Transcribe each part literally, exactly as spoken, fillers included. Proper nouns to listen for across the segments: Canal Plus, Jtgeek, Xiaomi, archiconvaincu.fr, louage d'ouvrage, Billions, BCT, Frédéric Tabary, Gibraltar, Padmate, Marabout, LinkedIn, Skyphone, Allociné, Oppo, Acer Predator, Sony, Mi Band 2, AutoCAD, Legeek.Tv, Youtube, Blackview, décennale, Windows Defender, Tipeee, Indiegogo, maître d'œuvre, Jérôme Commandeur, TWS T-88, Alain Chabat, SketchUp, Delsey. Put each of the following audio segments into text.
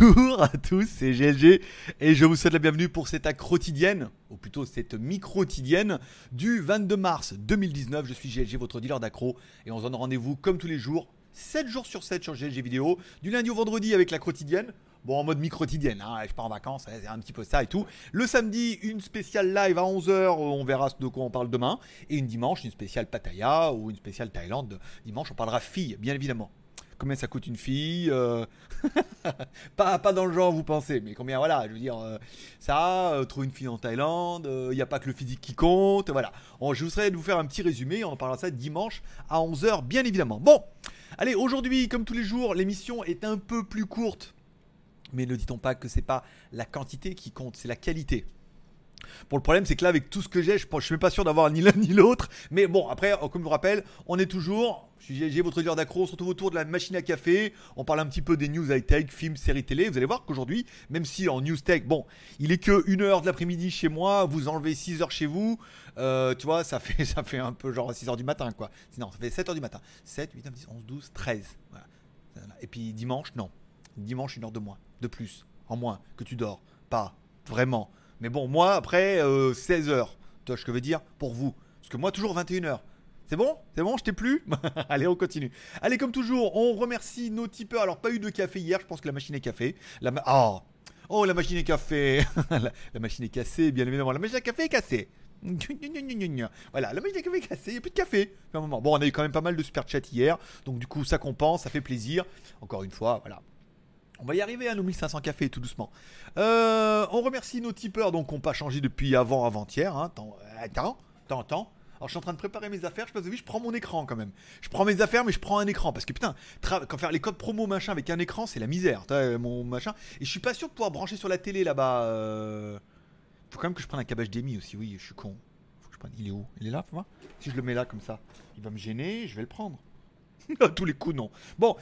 Bonjour à tous, c'est G L G et je vous souhaite la bienvenue pour cette acte quotidienne, ou plutôt cette mi-quotidienne du vingt-deux mars deux mille dix-neuf. Je suis G L G, votre dealer d'accro, et on se donne rendez-vous comme tous les jours, sept jours sur sept sur G L G vidéo, du lundi au vendredi avec la quotidienne. Bon, en mode mi-quotidienne, hein, je pars en vacances, c'est un petit peu ça et tout. Le samedi, une spéciale live à onze heures, on verra de quoi on parle demain. Et une dimanche, une spéciale Pattaya ou une spéciale Thaïlande. Dimanche, on parlera fille, bien évidemment. Combien ça coûte une fille euh... pas, pas dans le genre, vous pensez, mais combien, voilà, je veux dire, euh, ça, euh, trouver une fille en Thaïlande, il euh, n'y a pas que le physique qui compte, voilà. On, je vous serais de vous faire un petit résumé, on en parlera ça dimanche à onze heures, bien évidemment. Bon, allez, aujourd'hui, comme tous les jours, l'émission est un peu plus courte. Mais ne dit-on pas que c'est pas la quantité qui compte, c'est la qualité. Bon, le problème c'est que là avec tout ce que j'ai, je ne suis même pas sûr d'avoir ni l'un ni l'autre. Mais bon, après, comme je vous rappelle, on est toujours, je suis G L G, votre dealer d'accro, surtout autour de la machine à café. On parle un petit peu des news high-tech, films, séries télé. Vous allez voir qu'aujourd'hui, même si en news tech, bon, il est que une heure de l'après-midi chez moi, vous enlevez six heures chez vous, euh, tu vois, ça fait, ça fait un peu genre six heures du matin quoi. Sinon, ça fait sept heures du matin. sept, huit, neuf, dix, onze, douze, treize. Voilà. Et puis dimanche, non. Dimanche, une heure de moins, de plus, en moins, que tu dors. Pas vraiment. Mais bon, moi, après, euh, seize heures, tu vois ce que je veux dire, pour vous. Parce que moi, toujours vingt et une heures. C'est bon ? C'est bon ? Je t'ai plu ? Allez, on continue. Allez, comme toujours, on remercie nos tipeurs. Alors, pas eu de café hier, je pense que la machine est café. La ma- oh. oh, la machine est café. la, la machine est cassée, bien évidemment. La machine à café est cassée. Voilà, la machine à café est cassée, il n'y a plus de café. Un moment. Bon, on a eu quand même pas mal de super chats hier. Donc, du coup, ça compense, ça fait plaisir. Encore une fois, voilà. On va y arriver à nos mille cinq cents cafés tout doucement. Euh, on remercie nos tipeurs, donc on n'a pas changé depuis avant avant-hier. Hein. Attends, attends, attends. Alors je suis en train de préparer mes affaires, je passe de vie, je prends mon écran quand même. Je prends mes affaires mais je prends un écran. Parce que putain, tra- quand faire les codes promo machin avec un écran, c'est la misère. T'as mon machin. Et je suis pas sûr de pouvoir brancher sur la télé là-bas. Euh... Faut quand même que je prenne un câble H D M I aussi, oui, je suis con. Faut que je prenne. Il est où ? Il est là, faut voir. Si je le mets là comme ça, il va me gêner, je vais le prendre. Tous les coups, non. Bon.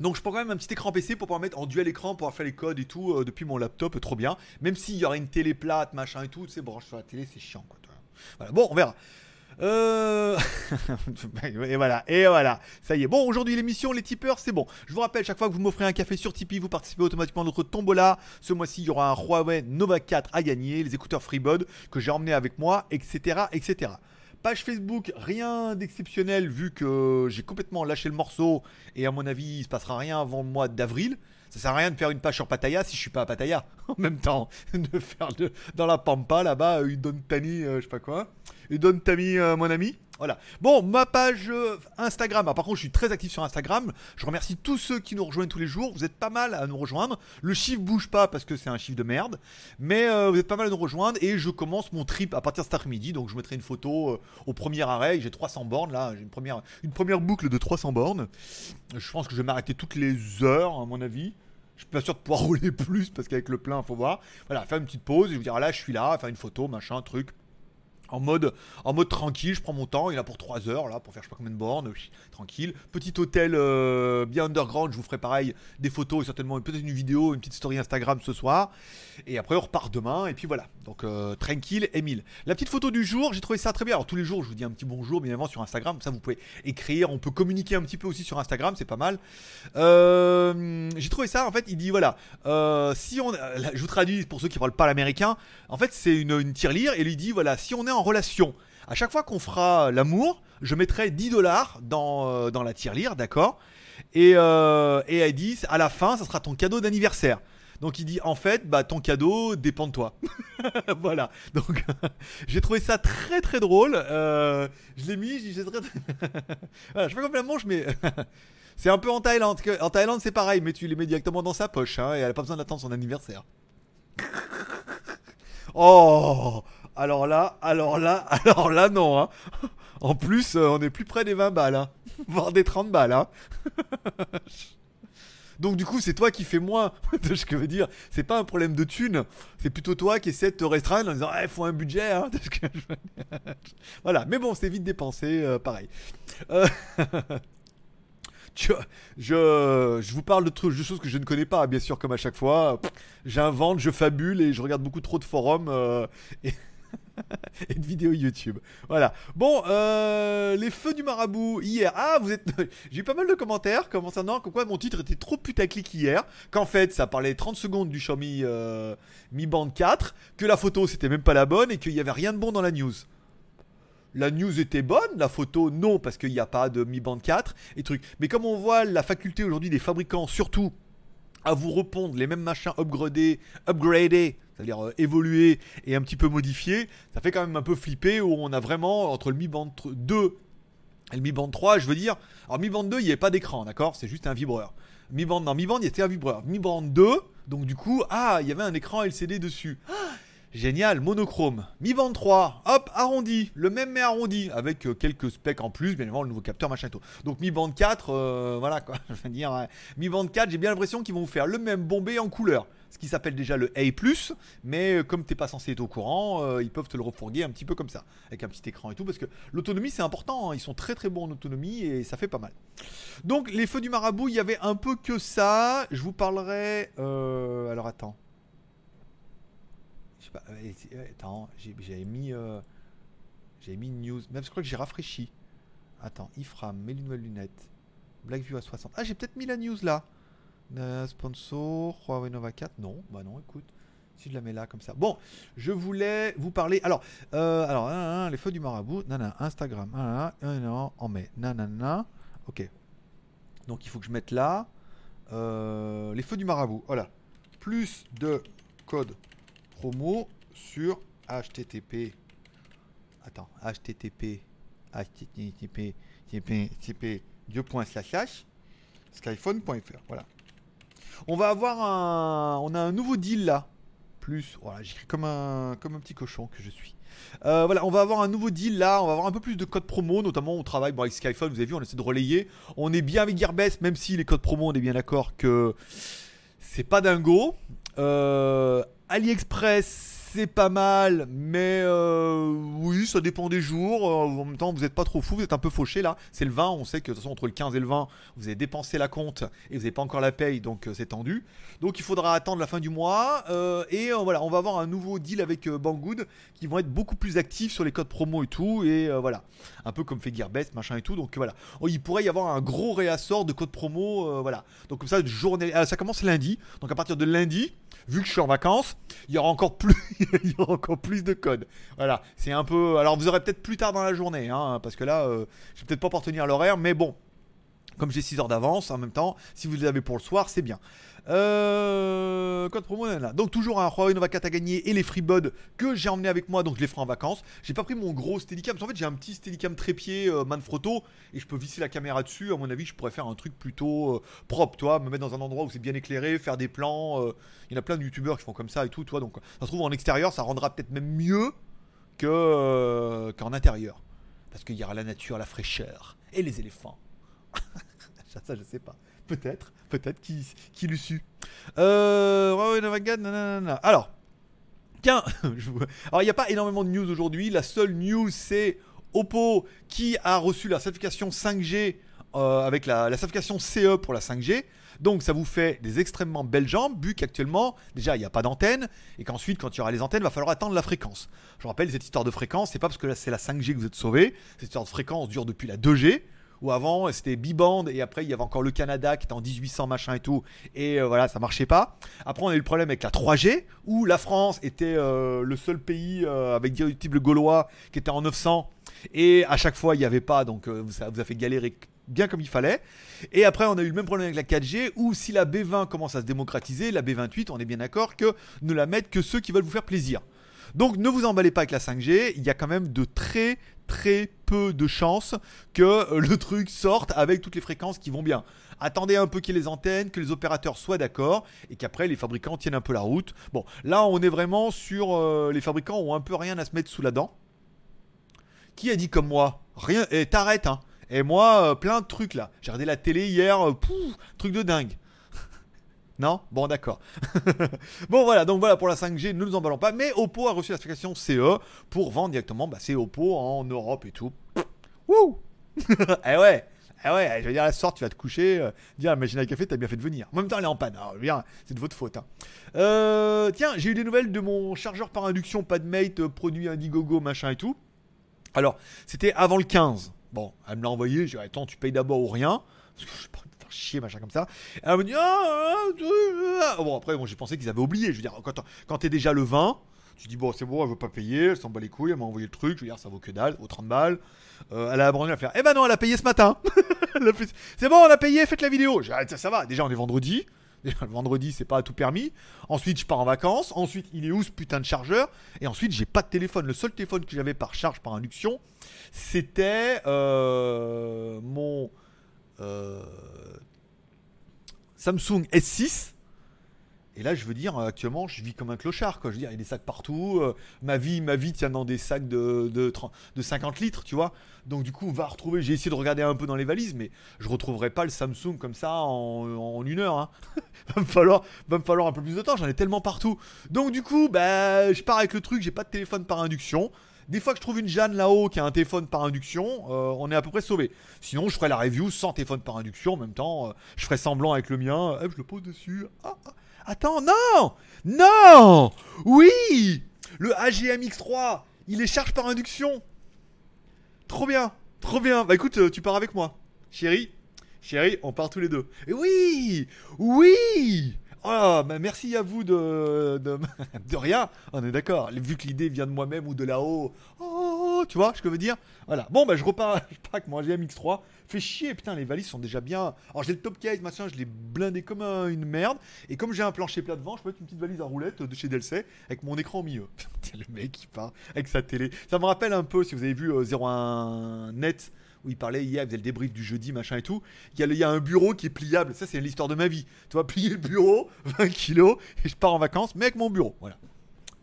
Donc je prends quand même un petit écran P C pour pouvoir mettre en dual écran, pour pouvoir faire les codes et tout euh, depuis mon laptop, euh, trop bien. Même s'il y aurait une télé plate, machin et tout, tu sais, branche sur la télé, c'est chiant quoi. Toi. Voilà, bon, on verra. Euh... et voilà, et voilà, ça y est. Bon, aujourd'hui l'émission, les tipeurs, c'est bon. Je vous rappelle, chaque fois que vous m'offrez un café sur Tipeee, vous participez automatiquement à notre tombola. Ce mois-ci, il y aura un Huawei Nova quatre à gagner, les écouteurs Freebuds que j'ai emmenés avec moi, et cetera, et cetera. Page Facebook, rien d'exceptionnel vu que j'ai complètement lâché le morceau et à mon avis il se passera rien avant le mois d'avril. Ça sert à rien de faire une page sur Pattaya si je suis pas à Pattaya. En même temps, de faire de, dans la pampa là-bas, une Don Tami, euh, je sais pas quoi. Une Don Tami, euh, mon ami. Voilà. Bon, ma page euh, Instagram. Ah, par contre, je suis très actif sur Instagram. Je remercie tous ceux qui nous rejoignent tous les jours. Vous êtes pas mal à nous rejoindre. Le chiffre bouge pas parce que c'est un chiffre de merde. Mais euh, vous êtes pas mal à nous rejoindre. Et je commence mon trip à partir de cet après-midi. Donc, je mettrai une photo euh, au premier arrêt. J'ai trois cents bornes là. J'ai une première, une première boucle de trois cents bornes. Je pense que je vais m'arrêter toutes les heures, à mon avis. Je suis pas sûr de pouvoir rouler plus parce qu'avec le plein, faut voir. Voilà, faire une petite pause et vous dire ah là, je suis là, faire une photo, machin, truc. En mode, en mode tranquille, je prends mon temps. Il est là pour trois heures, là, pour faire je sais pas combien de bornes. Tranquille. Petit hôtel euh, bien underground, je vous ferai pareil des photos et certainement peut-être une vidéo, une petite story Instagram ce soir. Et après, on repart demain. Et puis voilà. Donc, euh, tranquille, Emile. La petite photo du jour, j'ai trouvé ça très bien. Alors, tous les jours, je vous dis un petit bonjour, bien évidemment, sur Instagram. Ça, vous pouvez écrire. On peut communiquer un petit peu aussi sur Instagram, c'est pas mal. Euh, j'ai trouvé ça, en fait, il dit voilà. Euh, si on, là, je vous traduis pour ceux qui parlent pas l'américain. En fait, c'est une, une tirelire. Et lui dit voilà, si on est en relation. À chaque fois qu'on fera l'amour, je mettrai dix dollars dans, euh, dans la tirelire, d'accord ? Et, euh, et elle dit, à la fin, ça sera ton cadeau d'anniversaire. Donc il dit, en fait, bah, ton cadeau dépend de toi. Voilà. Donc, j'ai trouvé ça très très drôle. Euh, je l'ai mis, je dis, j'ai très... voilà, je fais comme la manche, mais... c'est un peu en Thaïlande. En Thaïlande, c'est pareil, mais tu les mets directement dans sa poche, hein, et elle n'a pas besoin d'attendre son anniversaire. Oh ! Alors là, alors là, alors là, non. Hein. En plus, euh, on est plus près des vingt balles, hein. Voire des trente balles. Hein. Donc du coup, c'est toi qui fais moins. Ce que je veux dire, c'est pas un problème de thune. C'est plutôt toi qui essaies de te restreindre en disant eh, « il faut un budget hein. ». Voilà, mais bon, c'est vite dépensé, euh, pareil. Euh... Je, je, je vous parle de, trucs, de choses que je ne connais pas, bien sûr, comme à chaque fois. Pff, j'invente, je fabule et je regarde beaucoup trop de forums. Euh, et et de vidéos YouTube. Voilà. Bon, euh, les feux du marabout hier. Ah, vous êtes. J'ai eu pas mal de commentaires concernant comme quoi mon titre était trop putaclic hier. Qu'en fait, ça parlait trente secondes du Xiaomi euh, Mi Band quatre. Que la photo, c'était même pas la bonne et qu'il y avait rien de bon dans la news. La news était bonne, la photo non, parce qu'il n'y a pas de Mi Band quatre et trucs. Mais comme on voit la faculté aujourd'hui des fabricants, surtout, à vous répondre les mêmes machins upgradés, upgradés, c'est-à-dire euh, évolués et un petit peu modifiés, ça fait quand même un peu flipper où on a vraiment, entre le Mi Band deux et le Mi Band trois, je veux dire... Alors Mi Band deux, il n'y avait pas d'écran, d'accord ? C'est juste un vibreur. Mi Band, non, Mi Band, il était un vibreur. Mi Band deux, donc du coup, ah, il y avait un écran L C D dessus. Ah, génial, monochrome. Mi Band trois, hop, arrondi, le même mais arrondi, avec euh, quelques specs en plus, bien évidemment, le nouveau capteur, machin et tout. Donc Mi Band quatre, euh, voilà quoi, je veux dire, ouais. Mi Band quatre, j'ai bien l'impression qu'ils vont vous faire le même bombé en couleur, ce qui s'appelle déjà le A plus, mais euh, comme t'es pas censé être au courant, euh, ils peuvent te le refourguer un petit peu comme ça, avec un petit écran et tout, parce que l'autonomie c'est important, hein, ils sont très très bons en autonomie et ça fait pas mal. Donc les feux du marabout, il y avait un peu que ça, je vous parlerai, euh, alors attends. Je sais pas, attends, j'ai, j'avais mis euh, j'avais mis une news, même je crois que j'ai rafraîchi. Attends, Ifram, mets les nouvelles lunettes. Blackview à soixante. Ah, j'ai peut-être mis la news là. Euh, sponsor, Huawei Nova quatre. Non, bah non, écoute. Si je la mets là comme ça. Bon, je voulais vous parler. Alors, euh, alors nan, nan, les feux du marabout, nanana, Instagram, nanana, nanana, en mai, nanana. Ok. Donc il faut que je mette là euh, les feux du marabout. Voilà. Plus de code promo sur H T T P. Attends, H T T P. H T T P. H T T P. Skyphone point F R. Voilà. On va avoir un. On a un nouveau deal là. Plus. Voilà, j'écris comme un, comme un petit cochon que je suis. Euh, voilà, on va avoir un nouveau deal là, on va avoir un peu plus de codes promo, notamment on travaille bon, avec Skyphone, vous avez vu, on essaie de relayer. On est bien avec Gearbest, même si les codes promo, on est bien d'accord que c'est pas dingo. Euh. AliExpress, c'est pas mal, mais euh, oui, ça dépend des jours. En même temps, vous n'êtes pas trop fou, vous êtes un peu fauché là. C'est le vingt, on sait que de toute façon, entre le quinze et le vingt, vous avez dépensé la compte et vous n'avez pas encore la paye, donc euh, c'est tendu. Donc il faudra attendre la fin du mois. Euh, et euh, voilà, on va avoir un nouveau deal avec euh, Banggood qui vont être beaucoup plus actifs sur les codes promo et tout. Et euh, voilà, un peu comme fait Gearbest, machin et tout. Donc voilà, oh, il pourrait y avoir un gros réassort de codes promo. Euh, voilà, donc comme ça, journée... ah, ça commence lundi. Donc à partir de lundi, vu que je suis en vacances, il y aura encore plus, il y aura encore plus de codes. Voilà, c'est un peu... Alors, vous aurez peut-être plus tard dans la journée, hein, parce que là, euh, je vais peut-être pas pour tenir l'horaire, mais bon, comme j'ai six heures d'avance, en même temps, si vous les avez pour le soir, c'est bien. Euh, code promo, là. Donc toujours un Huawei Nova quatre à gagner et les Freebuds que j'ai emmené avec moi, donc je les ferai en vacances. J'ai pas pris mon gros Steadicam, parce qu'en fait j'ai un petit Steadicam trépied euh, Manfrotto et je peux visser la caméra dessus. À mon avis, je pourrais faire un truc plutôt euh, propre, toi, me mettre dans un endroit où c'est bien éclairé, faire des plans. Il euh, y en a plein de youtubeurs qui font comme ça et tout, toi. Donc ça se trouve en extérieur, ça rendra peut-être même mieux que euh, qu'en intérieur, parce qu'il y aura la nature, la fraîcheur et les éléphants. Ça, je sais pas. Peut-être, peut-être, qui, qui l'eût su. Euh. Huawei Nova quatre, nanana. Alors, tiens, je vois. Alors, il n'y a pas énormément de news aujourd'hui. La seule news, c'est Oppo qui a reçu la certification cinq G euh, avec la, la certification C E pour la cinq G. Donc, ça vous fait des extrêmement belles jambes, vu qu'actuellement, déjà, il n'y a pas d'antenne, et qu'ensuite, quand il y aura les antennes, il va falloir attendre la fréquence. Je vous rappelle, cette histoire de fréquence, c'est pas parce que là, c'est la cinq G que vous êtes sauvés. Cette histoire de fréquence dure depuis la deux G. Où avant c'était bi-band et après il y avait encore le Canada qui était en dix-huit cents machin et tout et euh, voilà ça marchait pas. Après on a eu le problème avec la trois G où la France était euh, le seul pays euh, avec diluctible gaulois qui était en neuf cents et à chaque fois il n'y avait pas donc euh, ça vous a fait galérer bien comme il fallait. Et après on a eu le même problème avec la quatre G où si la B vingt commence à se démocratiser, la B vingt-huit on est bien d'accord que ne la mettent que ceux qui veulent vous faire plaisir. Donc ne vous emballez pas avec la cinq G, il y a quand même de très très peu de chances que le truc sorte avec toutes les fréquences qui vont bien. Attendez un peu qu'il y ait les antennes, que les opérateurs soient d'accord et qu'après les fabricants tiennent un peu la route. Bon, là on est vraiment sur... Euh, les fabricants ont un peu rien à se mettre sous la dent. Qui a dit comme moi ? Rien, et t'arrêtes hein. Et moi, euh, plein de trucs là. J'ai regardé la télé hier, euh, pouf, truc de dingue. Non ? Bon, d'accord. Bon, voilà. Donc, voilà, pour la cinq G, ne nous emballons pas. Mais Oppo a reçu la certification C E pour vendre directement bah, ses Oppo en Europe et tout. Wouh. Eh ouais. Ah ouais, je veux dire, à la sorte, tu vas te coucher, euh, dire la machine à café, t'as bien fait de venir. En même temps, elle est en panne. Alors, je veux dire, c'est de votre faute. Hein. Euh, tiens, j'ai eu des nouvelles de mon chargeur par induction Padmate, euh, produit Indiegogo, machin et tout. Alors, c'était avant le quinze. Bon, elle me l'a envoyé. J'ai dit, attends, tu payes d'abord ou rien. Parce que je sais pas. Chier machin comme ça. Et elle me dit ah, bon après bon, j'ai pensé qu'ils avaient oublié. Je veux dire quand quand t'es déjà le vingt, tu dis bon c'est bon, elle veut pas payer, elle s'en bat les couilles, elle m'a envoyé le truc. Je veux dire ça vaut que dalle, vaut trente balles. Euh, elle a abandonné l'affaire. Eh ben non, elle a payé ce matin. fait... C'est bon, on a payé, faites la vidéo. Dit, ah, ça, ça va. Déjà on est vendredi. Déjà le vendredi c'est pas à tout permis. Ensuite je pars en vacances. Ensuite il est où ce putain de chargeur? Et ensuite j'ai pas de téléphone. Le seul téléphone que j'avais par charge par induction, c'était euh, mon Euh, Samsung S six. Et là je veux dire actuellement je vis comme un clochard quoi. Je veux dire il y a des sacs partout, euh, ma vie ma vie tient dans des sacs de, de, de cinquante litres tu vois. Donc du coup on va retrouver, j'ai essayé de regarder un peu dans les valises mais je retrouverai pas le Samsung comme ça en, en une heure hein. va, me falloir, va me falloir un peu plus de temps, j'en ai tellement partout. Donc du coup bah, je pars avec le truc, j'ai pas de téléphone par induction. Des fois que je trouve une Jeanne là-haut qui a un téléphone par induction, euh, on est à peu près sauvé. Sinon, je ferai la review sans téléphone par induction. En même temps, euh, je ferai semblant avec le mien. Euh, je le pose dessus. Ah, ah, attends, non, non, oui, le A G M X trois, il est charge par induction. Trop bien, trop bien. Bah écoute, tu pars avec moi, chérie, chérie, on part tous les deux. Et oui, oui. Oh, bah merci à vous de, de, de rien, on est d'accord, vu que l'idée vient de moi-même ou de là-haut, oh, tu vois ce que je veux dire. Voilà, bon bah je repars, je pars avec mon A G M X trois, fait chier, putain les valises sont déjà bien, alors j'ai le top case, machin, je l'ai blindé comme une merde, et comme j'ai un plancher plat devant, je peux mettre une petite valise à roulette de chez Delsey, avec mon écran au milieu, putain le mec qui part avec sa télé, ça me rappelle un peu, si vous avez vu euh, zéro un net, où il parlait hier, il faisait le débrief du jeudi, machin et tout. Il y a, le, il y a un bureau qui est pliable. Ça, c'est l'histoire de ma vie. Tu vois, plier le bureau, vingt kilos, et je pars en vacances, mais avec mon bureau. Voilà.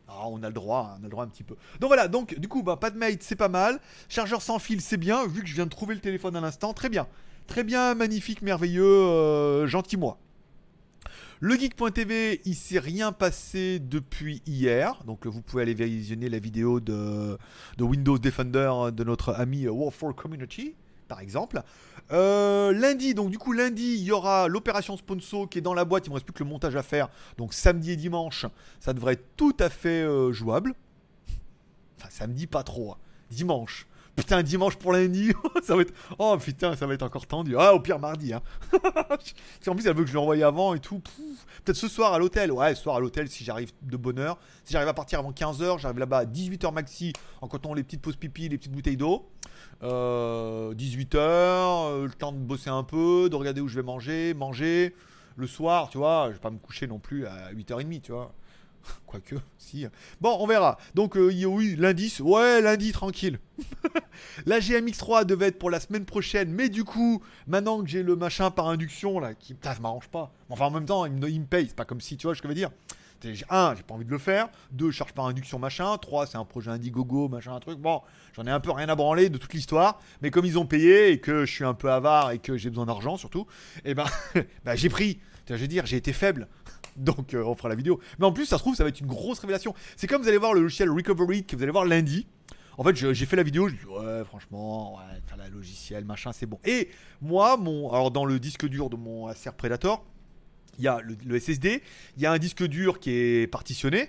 Ah, on a le droit, hein, on a le droit un petit peu. Donc voilà, donc du coup, bah, Padmate, c'est pas mal. Chargeur sans fil, c'est bien. Vu que je viens de trouver le téléphone à l'instant, très bien. Très bien, magnifique, merveilleux, euh, gentil moi. Le Geek point T V, il s'est rien passé depuis hier. Donc vous pouvez aller visionner la vidéo de, de Windows Defender de notre ami War four Community, par exemple. Euh, lundi, donc du coup lundi, il y aura l'opération sponsor qui est dans la boîte. Il ne me reste plus que le montage à faire. Donc samedi et dimanche, ça devrait être tout à fait euh, jouable. Enfin samedi pas trop, hein. Dimanche. Putain, dimanche pour lundi, ça va être... Oh putain, ça va être encore tendu. Ah, au pire, mardi, hein. En plus, elle veut que je l'envoie avant et tout. Pouf. Peut-être ce soir à l'hôtel. Ouais, ce soir à l'hôtel, si j'arrive de bonne heure. Si j'arrive à partir avant quinze heures, j'arrive là-bas à dix-huit heures maxi, en comptant les petites pauses pipi, les petites bouteilles d'eau. Euh, dix-huit heures, le temps de bosser un peu, de regarder où je vais manger, manger. Le soir, tu vois, je vais pas me coucher non plus à huit heures trente, tu vois. Quoique, si. Bon, on verra. Donc, euh, oui, lundi, ouais, lundi, tranquille. La G M X trois devait être pour la semaine prochaine, mais du coup, maintenant que j'ai le machin par induction, là, qui, putain, ça m'arrange pas. Enfin, en même temps, il me, il me paye, c'est pas comme si, tu vois, ce que je veux dire. un, j'ai pas envie de le faire. deux, charge par induction, machin. trois, c'est un projet Indiegogo, machin, un truc. Bon, j'en ai un peu rien à branler de toute l'histoire. Mais comme ils ont payé et que je suis un peu avare et que j'ai besoin d'argent, surtout, et ben, ben j'ai pris. Tu vois, je veux dire, j'ai été faible. Donc euh, on fera la vidéo. Mais en plus ça se trouve ça va être une grosse révélation. C'est comme vous allez voir le logiciel Recovery que vous allez voir lundi. En fait je, j'ai fait la vidéo, je dis ouais franchement, ouais, faire la logiciel, machin c'est bon. Et moi mon, alors dans le disque dur de mon Acer Predator, il y a le, le S S D, il y a un disque dur qui est partitionné.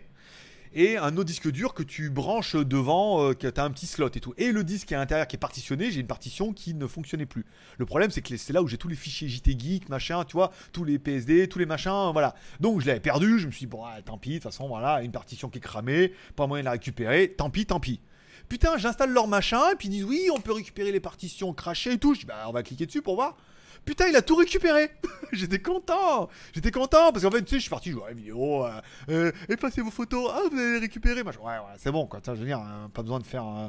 Et un autre disque dur que tu branches devant, euh, que t'as un petit slot et tout. Et le disque à l'intérieur qui est partitionné, j'ai une partition qui ne fonctionnait plus. Le problème, c'est que c'est là où j'ai tous les fichiers J T Geek, machin, tu vois, tous les P S D, tous les machins, voilà. Donc je l'avais perdu, je me suis dit, bon, ah, tant pis, de toute façon, voilà, une partition qui est cramée, pas moyen de la récupérer, tant pis, tant pis. Putain, j'installe leur machin, et puis ils disent, oui, on peut récupérer les partitions crachées et tout. Je dis, bah, on va cliquer dessus pour voir. Putain, il a tout récupéré. J'étais content. J'étais content parce qu'en fait, tu sais, je suis parti jouer à la vidéo. Euh, euh, effacez vos photos. Ah, vous allez récupérer. Moi, je, ouais, ouais, c'est bon. Quoi. Tiens, je veux dire, hein, pas besoin de faire. Euh,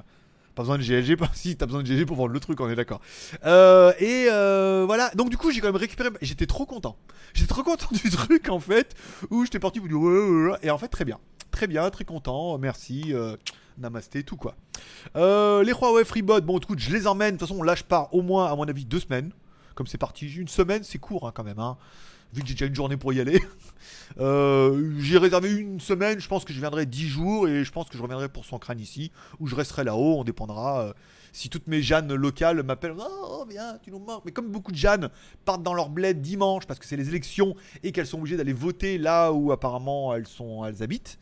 pas besoin de G L G. Pas, si, t'as besoin de G L G pour vendre le truc, on est d'accord. Euh, et euh, voilà. Donc, du coup, j'ai quand même récupéré. J'étais trop content. J'étais trop content du truc, en fait, où j'étais parti pour dire. Ouais, ouais, ouais. Et en fait, très bien. Très bien, très content. Merci. Euh, namasté, tout quoi. Euh, les Huawei Freebuds. Bon, écoute, je les emmène. De toute façon, là, je pars au moins, à mon avis, deux semaines. Comme c'est parti, une semaine, c'est court hein, quand même, hein. Vu que j'ai déjà une journée pour y aller. euh, j'ai réservé une semaine, je pense que je viendrai dix jours et je pense que je reviendrai pour son crâne ici, où je resterai là-haut, on dépendra euh, Si toutes mes Jeannes locales m'appellent, oh, viens, tu nous manques. Mais comme beaucoup de Jeannes partent dans leur bled dimanche parce que c'est les élections et qu'elles sont obligées d'aller voter là où apparemment elles, sont, elles habitent,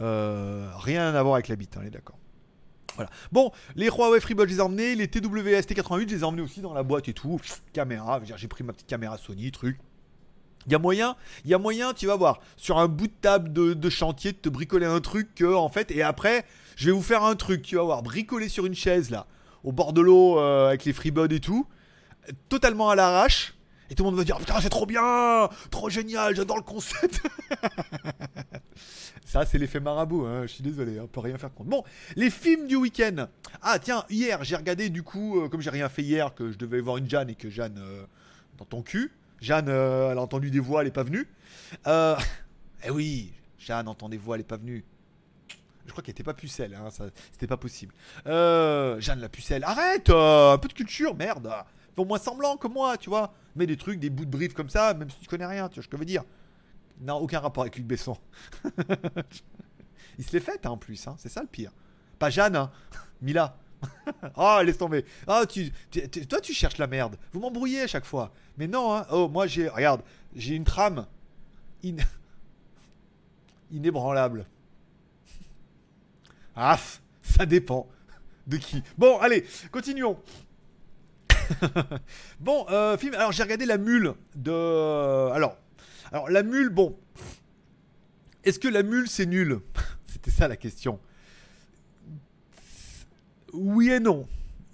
euh, rien à voir avec la bite, hein, on est d'accord. Voilà. Bon, les Huawei Freebuds, je les ai emmenés. Les T W S T quatre-vingt-huit, je les ai emmenés aussi dans la boîte et tout. Pff, caméra, j'ai pris ma petite caméra Sony, truc. Il y a moyen, il y a moyen, tu vas voir, sur un bout de table de, de chantier, de te bricoler un truc, euh, en fait, et après, je vais vous faire un truc, tu vas voir, bricoler sur une chaise, là, au bord de l'eau, euh, avec les Freebuds et tout, euh, totalement à l'arrache, et tout le monde va dire, oh, putain, c'est trop bien, trop génial, j'adore le concept. Ça, c'est l'effet marabout, hein, je suis désolé, on peut rien faire contre. Bon, les films du week-end. Ah, tiens, hier, j'ai regardé, du coup, euh, comme j'ai rien fait hier, que je devais voir une Jeanne, et que Jeanne, euh, dans ton cul... Jeanne, euh, elle a entendu des voix, elle n'est pas venue. Euh, eh oui, Jeanne entend des voix, elle n'est pas venue. Je crois qu'elle n'était pas pucelle, hein, ça, c'était pas possible. Euh, Jeanne la pucelle, arrête, euh, un peu de culture, merde. Fais au moins semblant comme moi, tu vois. Mets des trucs, des bouts de briefs comme ça, même si tu connais rien, tu vois ce que je veux dire. Non, aucun rapport avec Luc Besson. Il se l'est fait, hein, en plus, hein, c'est ça le pire. Pas Jeanne, hein, Mila. Ah, oh, laisse tomber. Ah, oh, tu, tu, tu, toi tu cherches la merde. Vous m'embrouillez à chaque fois. Mais non, hein. Oh, moi j'ai, regarde, j'ai une trame in... inébranlable. Ah, ça dépend de qui. Bon, allez, continuons. Bon, euh, film. Alors j'ai regardé La Mule de. Alors, alors La Mule. Bon, est-ce que La Mule c'est nul? C'était ça la question. Oui et non.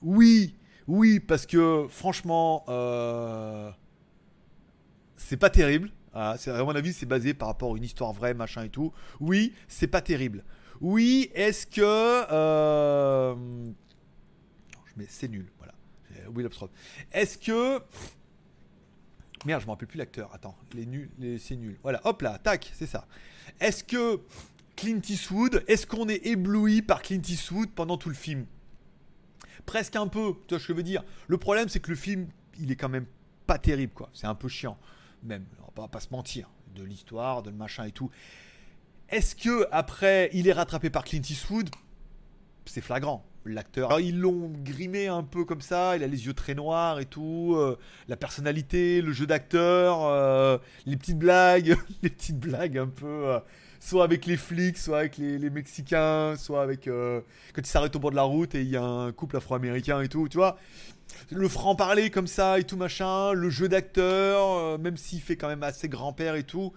Oui, oui, parce que franchement, euh, c'est pas terrible. Ah, c'est, à mon avis, c'est basé par rapport à une histoire vraie, machin et tout. Oui, c'est pas terrible. Oui, est-ce que... Euh, non, je mets c'est nul, voilà. Will Obstrop. Est-ce que... Merde, je me rappelle plus l'acteur. Attends, les nuls, les, c'est nul. Voilà, hop là, tac, c'est ça. Est-ce que Clint Eastwood, est-ce qu'on est ébloui par Clint Eastwood pendant tout le film ? Presque un peu, tu vois ce que je veux dire. Le problème, c'est que le film, il est quand même pas terrible, quoi. C'est un peu chiant, même. On va pas, pas se mentir. De l'histoire, de le machin et tout. Est-ce que après, il est rattrapé par Clint Eastwood ? C'est flagrant. L'acteur, alors, ils l'ont grimé un peu comme ça. Il a les yeux très noirs et tout. Euh, la personnalité, le jeu d'acteur, euh, les petites blagues, les petites blagues un peu. Euh, Soit avec les flics, soit avec les, les Mexicains, soit avec... Euh, quand ils s'arrêtent au bord de la route et il y a un couple afro-américain et tout, tu vois. Le franc-parler comme ça et tout machin, le jeu d'acteur, euh, même s'il fait quand même assez grand-père et tout.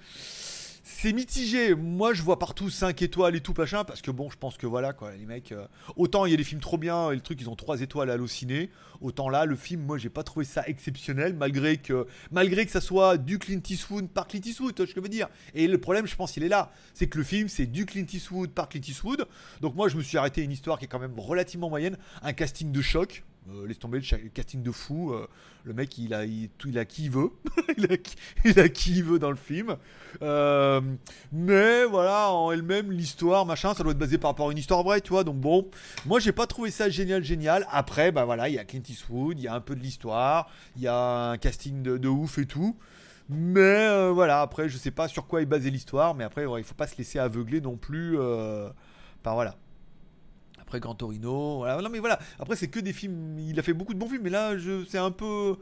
C'est mitigé. Moi, je vois partout cinq étoiles et tout machin, parce que bon, je pense que voilà, quoi, les mecs... Euh, autant il y a des films trop bien et le truc, ils ont trois étoiles à Allociné. Autant là, le film, moi, j'ai pas trouvé ça exceptionnel, malgré que... Malgré que ça soit du Clint Eastwood par Clint Eastwood, tu vois ce que je veux dire. Et le problème, je pense, il est là. C'est que le film, c'est du Clint Eastwood par Clint Eastwood. Donc moi, je me suis arrêté à une histoire qui est quand même relativement moyenne. Un casting de choc. Euh, laisse tomber le casting de fou. Euh, le mec, il a, il, il a qui il veut. il, a qui, il a qui il veut dans le film. Euh, mais voilà, en elle-même, l'histoire, machin, ça doit être basé par rapport à une histoire vraie, tu vois. Donc bon, moi, j'ai pas trouvé ça génial, génial. Après, bah voilà, il y a Clint Eastwood, il y a un peu de l'histoire, il y a un casting de, de ouf et tout. Mais euh, voilà, après, je sais pas sur quoi est basée l'histoire. Mais après, ouais, il faut pas se laisser aveugler non plus. Euh, bah voilà. Après Gran Torino, voilà. Non mais voilà. Après c'est que des films. Il a fait beaucoup de bons films, mais là je, c'est un peu,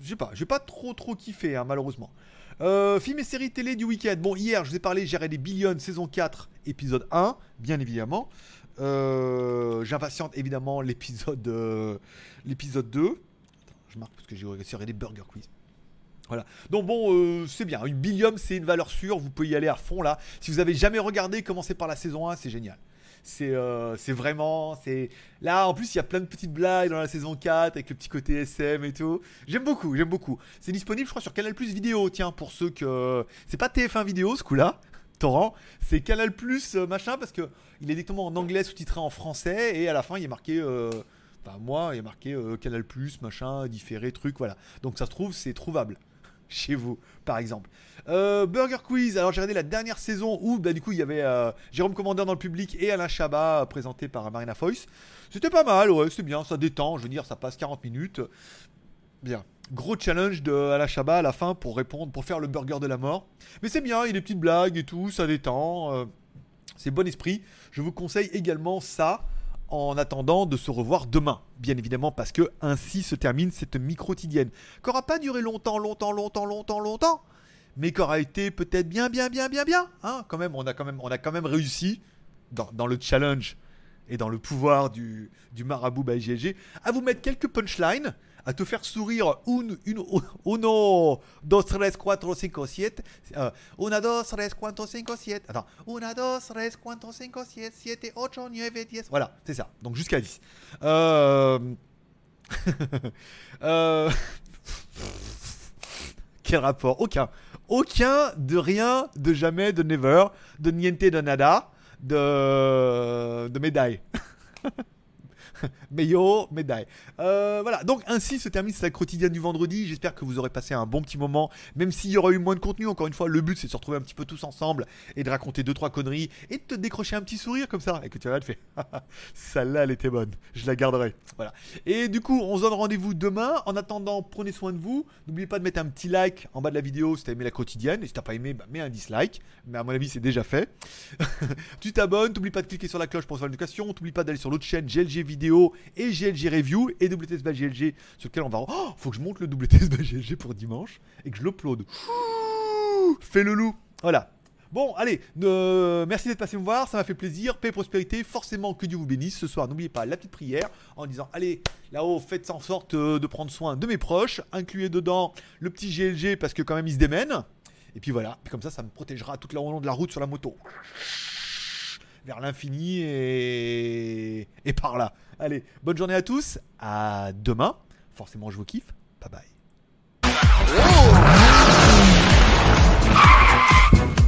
je sais pas, j'ai pas trop trop kiffé, hein, malheureusement. Euh, films et séries télé du week-end. Bon, hier je vous ai parlé, j'ai regardé Billions saison quatre épisode un, bien évidemment. Euh, j'impatiente évidemment l'épisode euh, l'épisode deux. Attends, je marque parce que j'ai regardé Burger Quiz. Voilà. Donc bon, euh, c'est bien. Une Billions c'est une valeur sûre. Vous pouvez y aller à fond là. Si vous avez jamais regardé, commencez par la saison un, c'est génial. C'est, euh, c'est vraiment, c'est... Là, en plus, il y a plein de petites blagues dans la saison quatre, avec le petit côté S M et tout. J'aime beaucoup, j'aime beaucoup. C'est disponible, je crois, sur Canal Plus vidéo, tiens, pour ceux que... C'est pas T F un vidéo, ce coup-là, torrent. C'est Canal Plus machin, parce que il est directement en anglais, sous-titré en français, et à la fin, il est marqué... Euh... Enfin, moi, il est marqué euh, Canal Plus, machin, différé, truc, voilà. Donc, ça se trouve, c'est trouvable. Chez vous, par exemple. Euh, Burger Quiz. Alors, j'ai regardé la dernière saison où, bah, du coup, il y avait euh, Jérôme Commandeur dans le public et Alain Chabat, présenté par Marina Foïs. C'était pas mal, ouais, c'est bien, ça détend. Je veux dire, ça passe quarante minutes. Bien. Gros challenge de Alain Chabat à la fin pour répondre, pour faire le burger de la mort. Mais c'est bien, il y a des petites blagues et tout, ça détend. Euh, c'est bon esprit. Je vous conseille également ça en attendant de se revoir demain, bien évidemment, parce que ainsi se termine cette mi-quotidienne, qui n'aura pas duré longtemps, longtemps, longtemps, longtemps, longtemps, mais qui aura été peut-être bien, bien, bien, bien, bien. Hein, quand même, on a quand même, on a quand même réussi, dans, dans le challenge et dans le pouvoir du, du marabout by G L G, à vous mettre quelques punchlines, à te faire sourire. Un, une, uno, dos, tres, cuatro, cinco, siete. Euh, una, dos, tres, cuatro, cinco, siete. Attends. Una, dos, tres, cuatro, cinco, siete, siete, ocho, nueve, diez. Voilà, c'est ça. Donc jusqu'à dix. Euh... euh... Quel rapport ? Aucun. Aucun de rien, de jamais, de never, de niente, de nada, de, de médaille. Meilleur médaille. Euh, voilà, donc ainsi se termine cette quotidienne du vendredi. J'espère que vous aurez passé un bon petit moment, même s'il y aura eu moins de contenu. Encore une fois, le but c'est de se retrouver un petit peu tous ensemble et de raconter deux trois conneries et de te décrocher un petit sourire comme ça. Et que tu vas le faire. Celle-là, elle était bonne. Je la garderai. Voilà. Et du coup, on se donne rendez-vous demain. En attendant, prenez soin de vous. N'oubliez pas de mettre un petit like en bas de la vidéo si t'as aimé la quotidienne. Et si t'as pas aimé, bah, mets un dislike. Mais à mon avis, c'est déjà fait. Tu t'abonnes. T'oublies pas de cliquer sur la cloche pour recevoir l'éducation. T'oublies pas d'aller sur l'autre chaîne G L G Vidéo et G L G Review et W T S by G L G sur lequel on va... Oh, faut que je monte le W T S by G L G pour dimanche et que je l'upload. Fais le loup. Voilà. Bon, allez, euh, merci d'être passé me voir, ça m'a fait plaisir. Paix et prospérité, forcément que Dieu vous bénisse. Ce soir, n'oubliez pas la petite prière en disant, allez, là-haut, faites en sorte de prendre soin de mes proches. Incluez dedans le petit G L G parce que quand même, il se démène. Et puis voilà, comme ça, ça me protégera tout le long de la route sur la moto. Vers l'infini et... et par là. Allez, bonne journée à tous. À demain. Forcément, je vous kiffe. Bye bye. Oh